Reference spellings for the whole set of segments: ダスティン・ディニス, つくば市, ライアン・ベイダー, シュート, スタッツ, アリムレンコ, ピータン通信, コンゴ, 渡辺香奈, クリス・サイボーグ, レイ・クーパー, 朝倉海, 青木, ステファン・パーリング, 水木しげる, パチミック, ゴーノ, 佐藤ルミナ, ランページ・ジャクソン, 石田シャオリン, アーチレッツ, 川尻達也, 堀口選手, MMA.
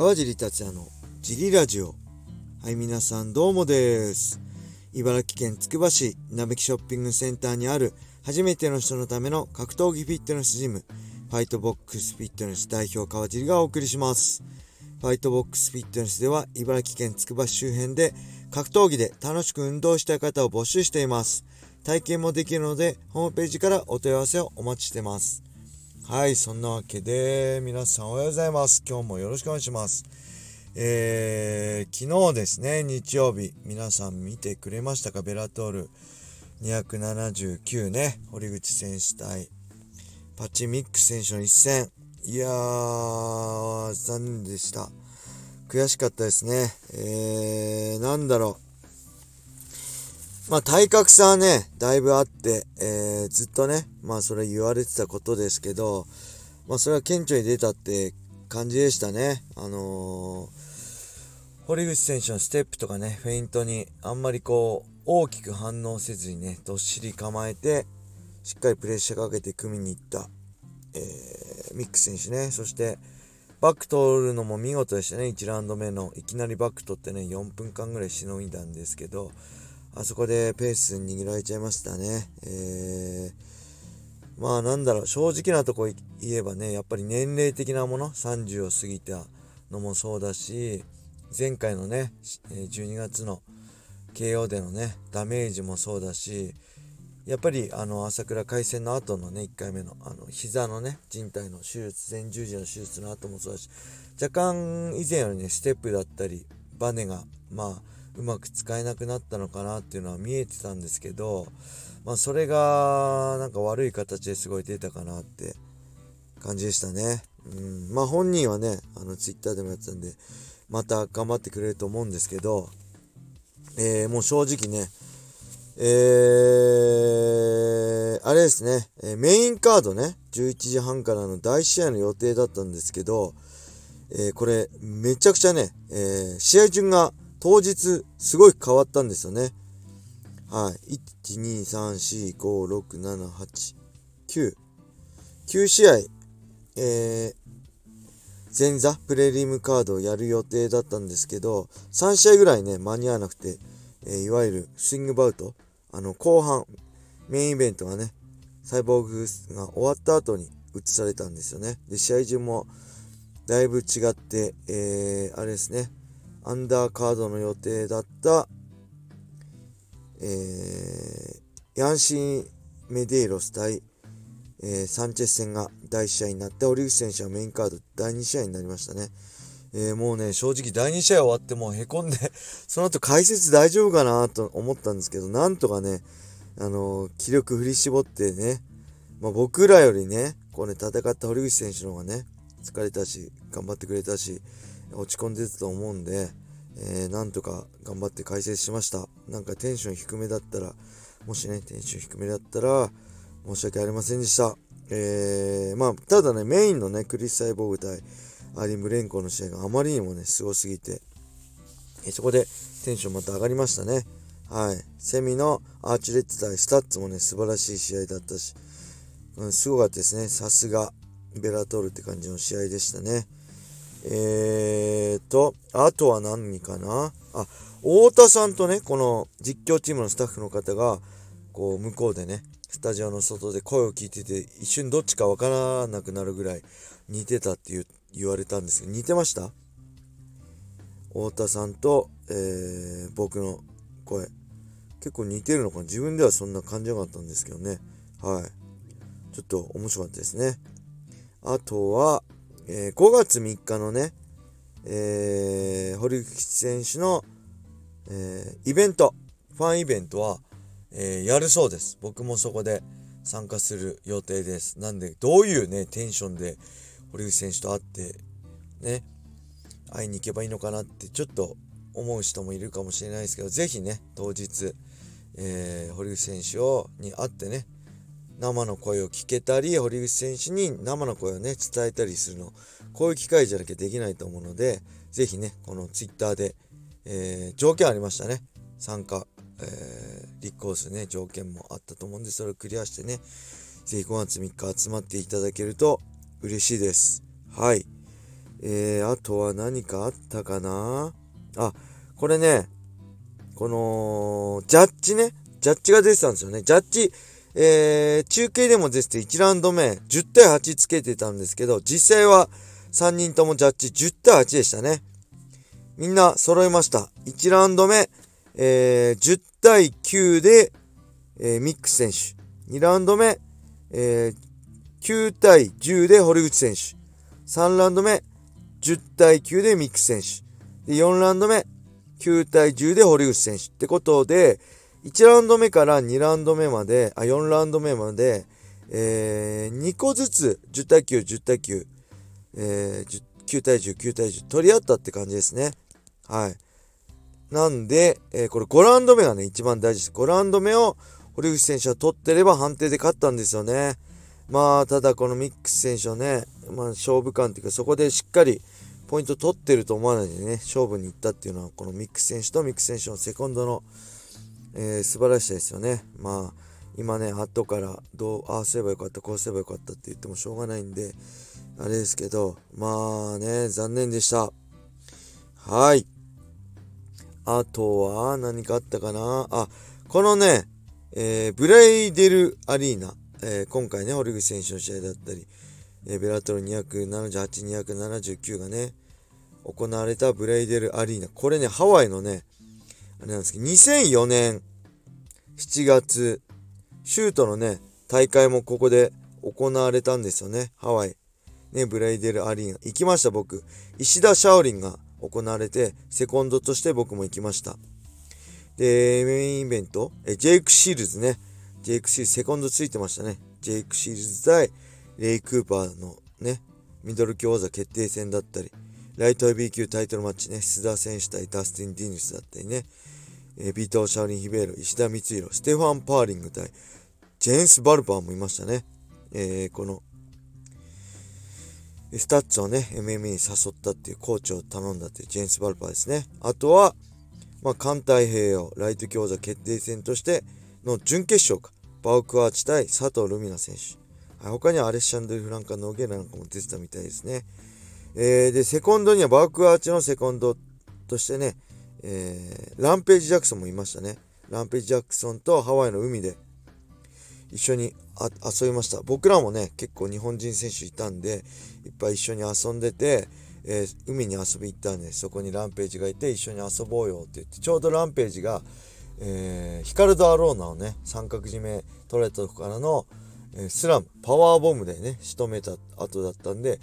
川尻達也のジリラジオ。はい、皆さんどうもです。茨城県つくば市並木ショッピングセンターにある初めての人のための格闘技フィットネスジム、ファイトボックスフィットネス代表川尻がお送りします。ファイトボックスフィットネスでは茨城県つくば市周辺で格闘技で楽しく運動したい方を募集しています。体験もできるのでホームページからお問い合わせをお待ちしてます。はい、そんなわけで皆さんおはようございます。今日もよろしくお願いします。昨日ですね、日曜日、皆さん見てくれましたか？ベラトール279ね、堀口選手対パチミック選手の一戦、いやー残念でした。悔しかったですね。体格差はねだいぶあって、ずっとねそれ言われてたことですけど、それは顕著に出たって感じでしたね。堀口選手のステップとかね、フェイントにあんまり大きく反応せずにね、どっしり構えてしっかりプレッシャーかけて組みに行った、ミックス選手ね。そしてバック取るのも見事でしたね。1ラウンド目のいきなりバック取ってね、4分間ぐらいしのいだんですけど、あそこでペース握られちゃいましたね。正直なとこ言えばね、やっぱり年齢的なもの、30を過ぎたのもそうだし、前回のね12月の KO でのねダメージもそうだし、やっぱり朝倉海戦の後のね1回目の膝のね靭帯の手術、前十字の手術の後もそうだし、若干以前よりねステップだったりバネがうまく使えなくなったのかなっていうのは見えてたんですけど、それがなんか悪い形ですごい出たかなって感じでしたね。本人はねツイッターでもやってたんでまた頑張ってくれると思うんですけど、もう正直ね、あれですね、メインカードね11時半からの大試合の予定だったんですけど、これめちゃくちゃね、試合順が当日すごい変わったんですよね。はい、1、2、3、4、5、6、7、8、9、9試合、前座プレリムカードをやる予定だったんですけど、3試合ぐらいね間に合わなくて、いわゆるスイングバウト、後半メインイベントがねサイボーグが終わった後に移されたんですよね。で試合順もだいぶ違って、あれですね、アンダーカードの予定だった、ヤンシー・メデイロス対、サンチェス戦が第1試合になって、堀口選手はメインカード第2試合になりましたね。もうね正直第2試合終わってもうへこんでその後解説大丈夫かなと思ったんですけど、なんとかね気力振り絞ってね、僕らよりね戦った堀口選手の方がね疲れたし頑張ってくれたし落ち込んでたと思うんで、なんとか頑張って解説しました。なんかテンション低めだったら、もしねテンション低めだったら申し訳ありませんでした。ただねメインのねクリス・サイボーグ対アリムレンコの試合があまりにもねすごすぎて、そこでテンションまた上がりましたね。はい、セミのアーチレッツ対スタッツもね素晴らしい試合だったし、すごかったですね。さすがベラトールって感じの試合でしたね。あとは何かな、太田さんとねこの実況チームのスタッフの方が向こうでねスタジオの外で声を聞いてて、一瞬どっちか分からなくなるぐらい似てたって言われたんですけど、似てました？太田さんと、僕の声結構似てるのかな。自分ではそんな感じなかったんですけどね。はい、ちょっと面白かったですね。あとは5月3日のね、堀口選手の、イベント、ファンイベントは、やるそうです。僕もそこで参加する予定です。なんでどういうねテンションで堀口選手と会ってね会いに行けばいいのかなってちょっと思う人もいるかもしれないですけど、ぜひね当日、堀口選手に会ってね生の声を聞けたり、堀口選手に生の声をね伝えたりするの、こういう機会じゃなきゃできないと思うので、ぜひねこのツイッターで、条件ありましたね。参加、立候補するね条件もあったと思うんで、それをクリアしてねぜひ5月3日集まっていただけると嬉しいです。はい、あとは何かあったかなあ、これね、このジャッジね、ジャッジが出てたんですよね。ジャッジ、中継でも出てて1ラウンド目10対8つけてたんですけど、実際は3人ともジャッジ10対8でしたね。みんな揃いました。1ラウンド目、10対9で、ミックス選手、2ラウンド目、9対10で堀口選手、3ラウンド目10対9でミックス選手で、4ラウンド目9対10で堀口選手ってことで、1ラウンド目から2ラウンド目まで、4ラウンド目まで、2個ずつ10対9、10対9、9対10、9対10取り合ったって感じですね。はい。なんで、これ5ラウンド目がね、一番大事です。5ラウンド目を堀口選手は取ってれば判定で勝ったんですよね。まあ、ただこのミックス選手はね、勝負感というか、そこでしっかりポイント取ってると思わないでね、勝負に行ったっていうのは、このミックス選手とミックス選手のセコンドの素晴らしいですよね。まあ今ね、後からああすればよかった、こうすればよかったって言ってもしょうがないんであれですけど、まあね、残念でした。はい。あとは何かあったかなあ、このね、ブライデルアリーナ、今回ね堀口選手の試合だったり、ベラトル278、279がね行われたブライデルアリーナ、これねハワイのねあれなんですけど、2004年7月、シュートのね、大会もここで行われたんですよね、ハワイ。ね、ブライデルアリーナ。行きました、僕。石田シャオリンが行われて、セコンドとして僕も行きました。で、メインイベント、ジェイク・シールズね。ジェイク・シールズ、セコンドついてましたね。ジェイク・シールズ対レイ・クーパーのね、ミドル級王座決定戦だったり、ライトヘビー級タイトルマッチね、須田選手対ダスティン・ディニスだったりね、ビート・シャオリン・ヒベール、石田光弘、ステファン・パーリング対ジェーンス・バルパーもいましたね。このスタッツをね MMA に誘ったっていう、コーチを頼んだっていうジェーンス・バルパーですね。あとはまあ環太平洋ライト強座決定戦としての準決勝か、バウクアーチ対佐藤ルミナ選手、他にはアレッシャンドル・フランカ・ノゲラなんかも出てたみたいですね。でセコンドにはバウクアーチのセコンドとしてね、ランページ・ジャクソンもいましたね。ランページ・ジャクソンとハワイの海で一緒に遊びました。僕らもね結構日本人選手いたんでいっぱい一緒に遊んでて、海に遊び行ったんで、そこにランページがいて一緒に遊ぼうよって言って、ちょうどランページが、ヒカルド・アローナをね三角締め取られたとこからの、スラムパワーボムでね仕留めた後だったんで、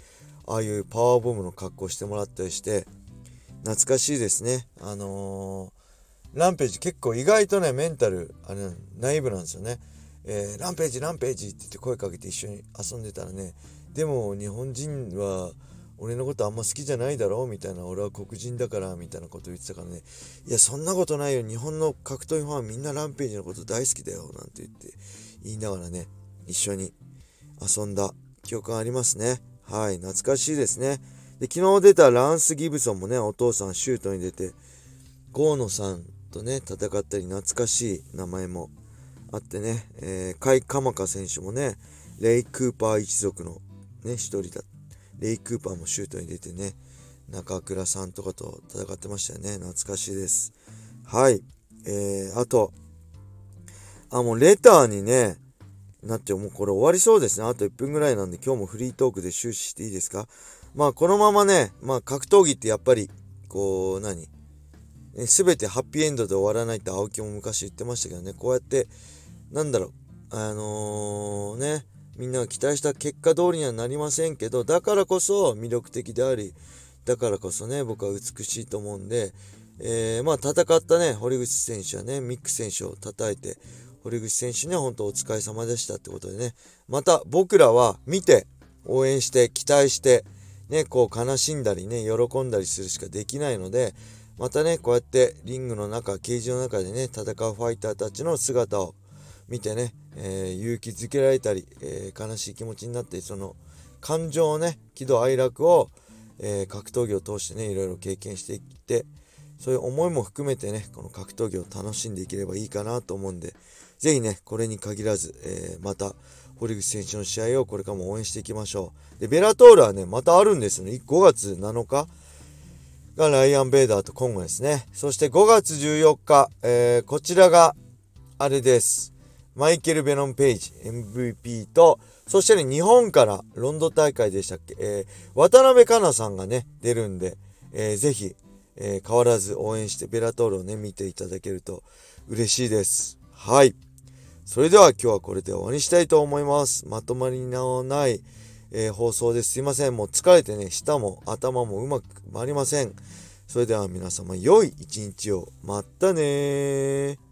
ああいうパワーボムの格好してもらったりして、懐かしいですね。ランページ結構意外とねメンタルナイーブなんですよね。ランページランページって言って声かけて一緒に遊んでたらね、でも日本人は俺のことあんま好きじゃないだろうみたいな、俺は黒人だからみたいなこと言ってたからね、いやそんなことないよ、日本の格闘技ファンはみんなランページのこと大好きだよなんて言って言いながらね一緒に遊んだ記憶がありますね。はい、懐かしいですね。で昨日出たランス・ギブソンもね、お父さんシュートに出てゴーノさんとね戦ったり、懐かしい名前もあってね、カイ・カマカ選手もねレイ・クーパー一族のね一人だ、レイ・クーパーもシュートに出てね中倉さんとかと戦ってましたよね。懐かしいです。はい。あともうレターにねなって、もうこれ終わりそうですね。あと1分ぐらいなんで今日もフリートークで終始していいですか。まあこのままね、まあ格闘技ってやっぱりこう全てハッピーエンドで終わらないって青木も昔言ってましたけどね、こうやってなんだろう、ねみんなが期待した結果通りにはなりませんけど、だからこそ魅力的であり、だからこそね僕は美しいと思うんで、まあ戦ったね堀口選手はねミック選手を叩いて、堀口選手には本当お疲れ様でしたってことでね、また僕らは見て応援して期待してね、こう悲しんだりね喜んだりするしかできないので、またねこうやってリングの中、ケージの中でね戦うファイターたちの姿を見てね、勇気づけられたり、悲しい気持ちになって、その感情をね喜怒哀楽を、格闘技を通してねいろいろ経験していって、そういう思いも含めてねこの格闘技を楽しんでいければいいかなと思うんで、ぜひねこれに限らず、また堀口選手の試合をこれからも応援していきましょう。でベラトールはねまたあるんですよね。5月7日がライアン・ベイダーとコンゴですね。そして5月14日、こちらがあれです、マイケル・ベノン・ペイジ MVP と、そしてね日本からロンドン大会でしたっけ、渡辺香奈さんがね出るんで、ぜひ、変わらず応援してベラトールをね見ていただけると嬉しいです。はい、それでは今日はこれで終わりにしたいと思います。まとまりのない、放送です。すいません。もう疲れてね、舌も頭もうまく回りません。それでは皆様良い一日を。またねー。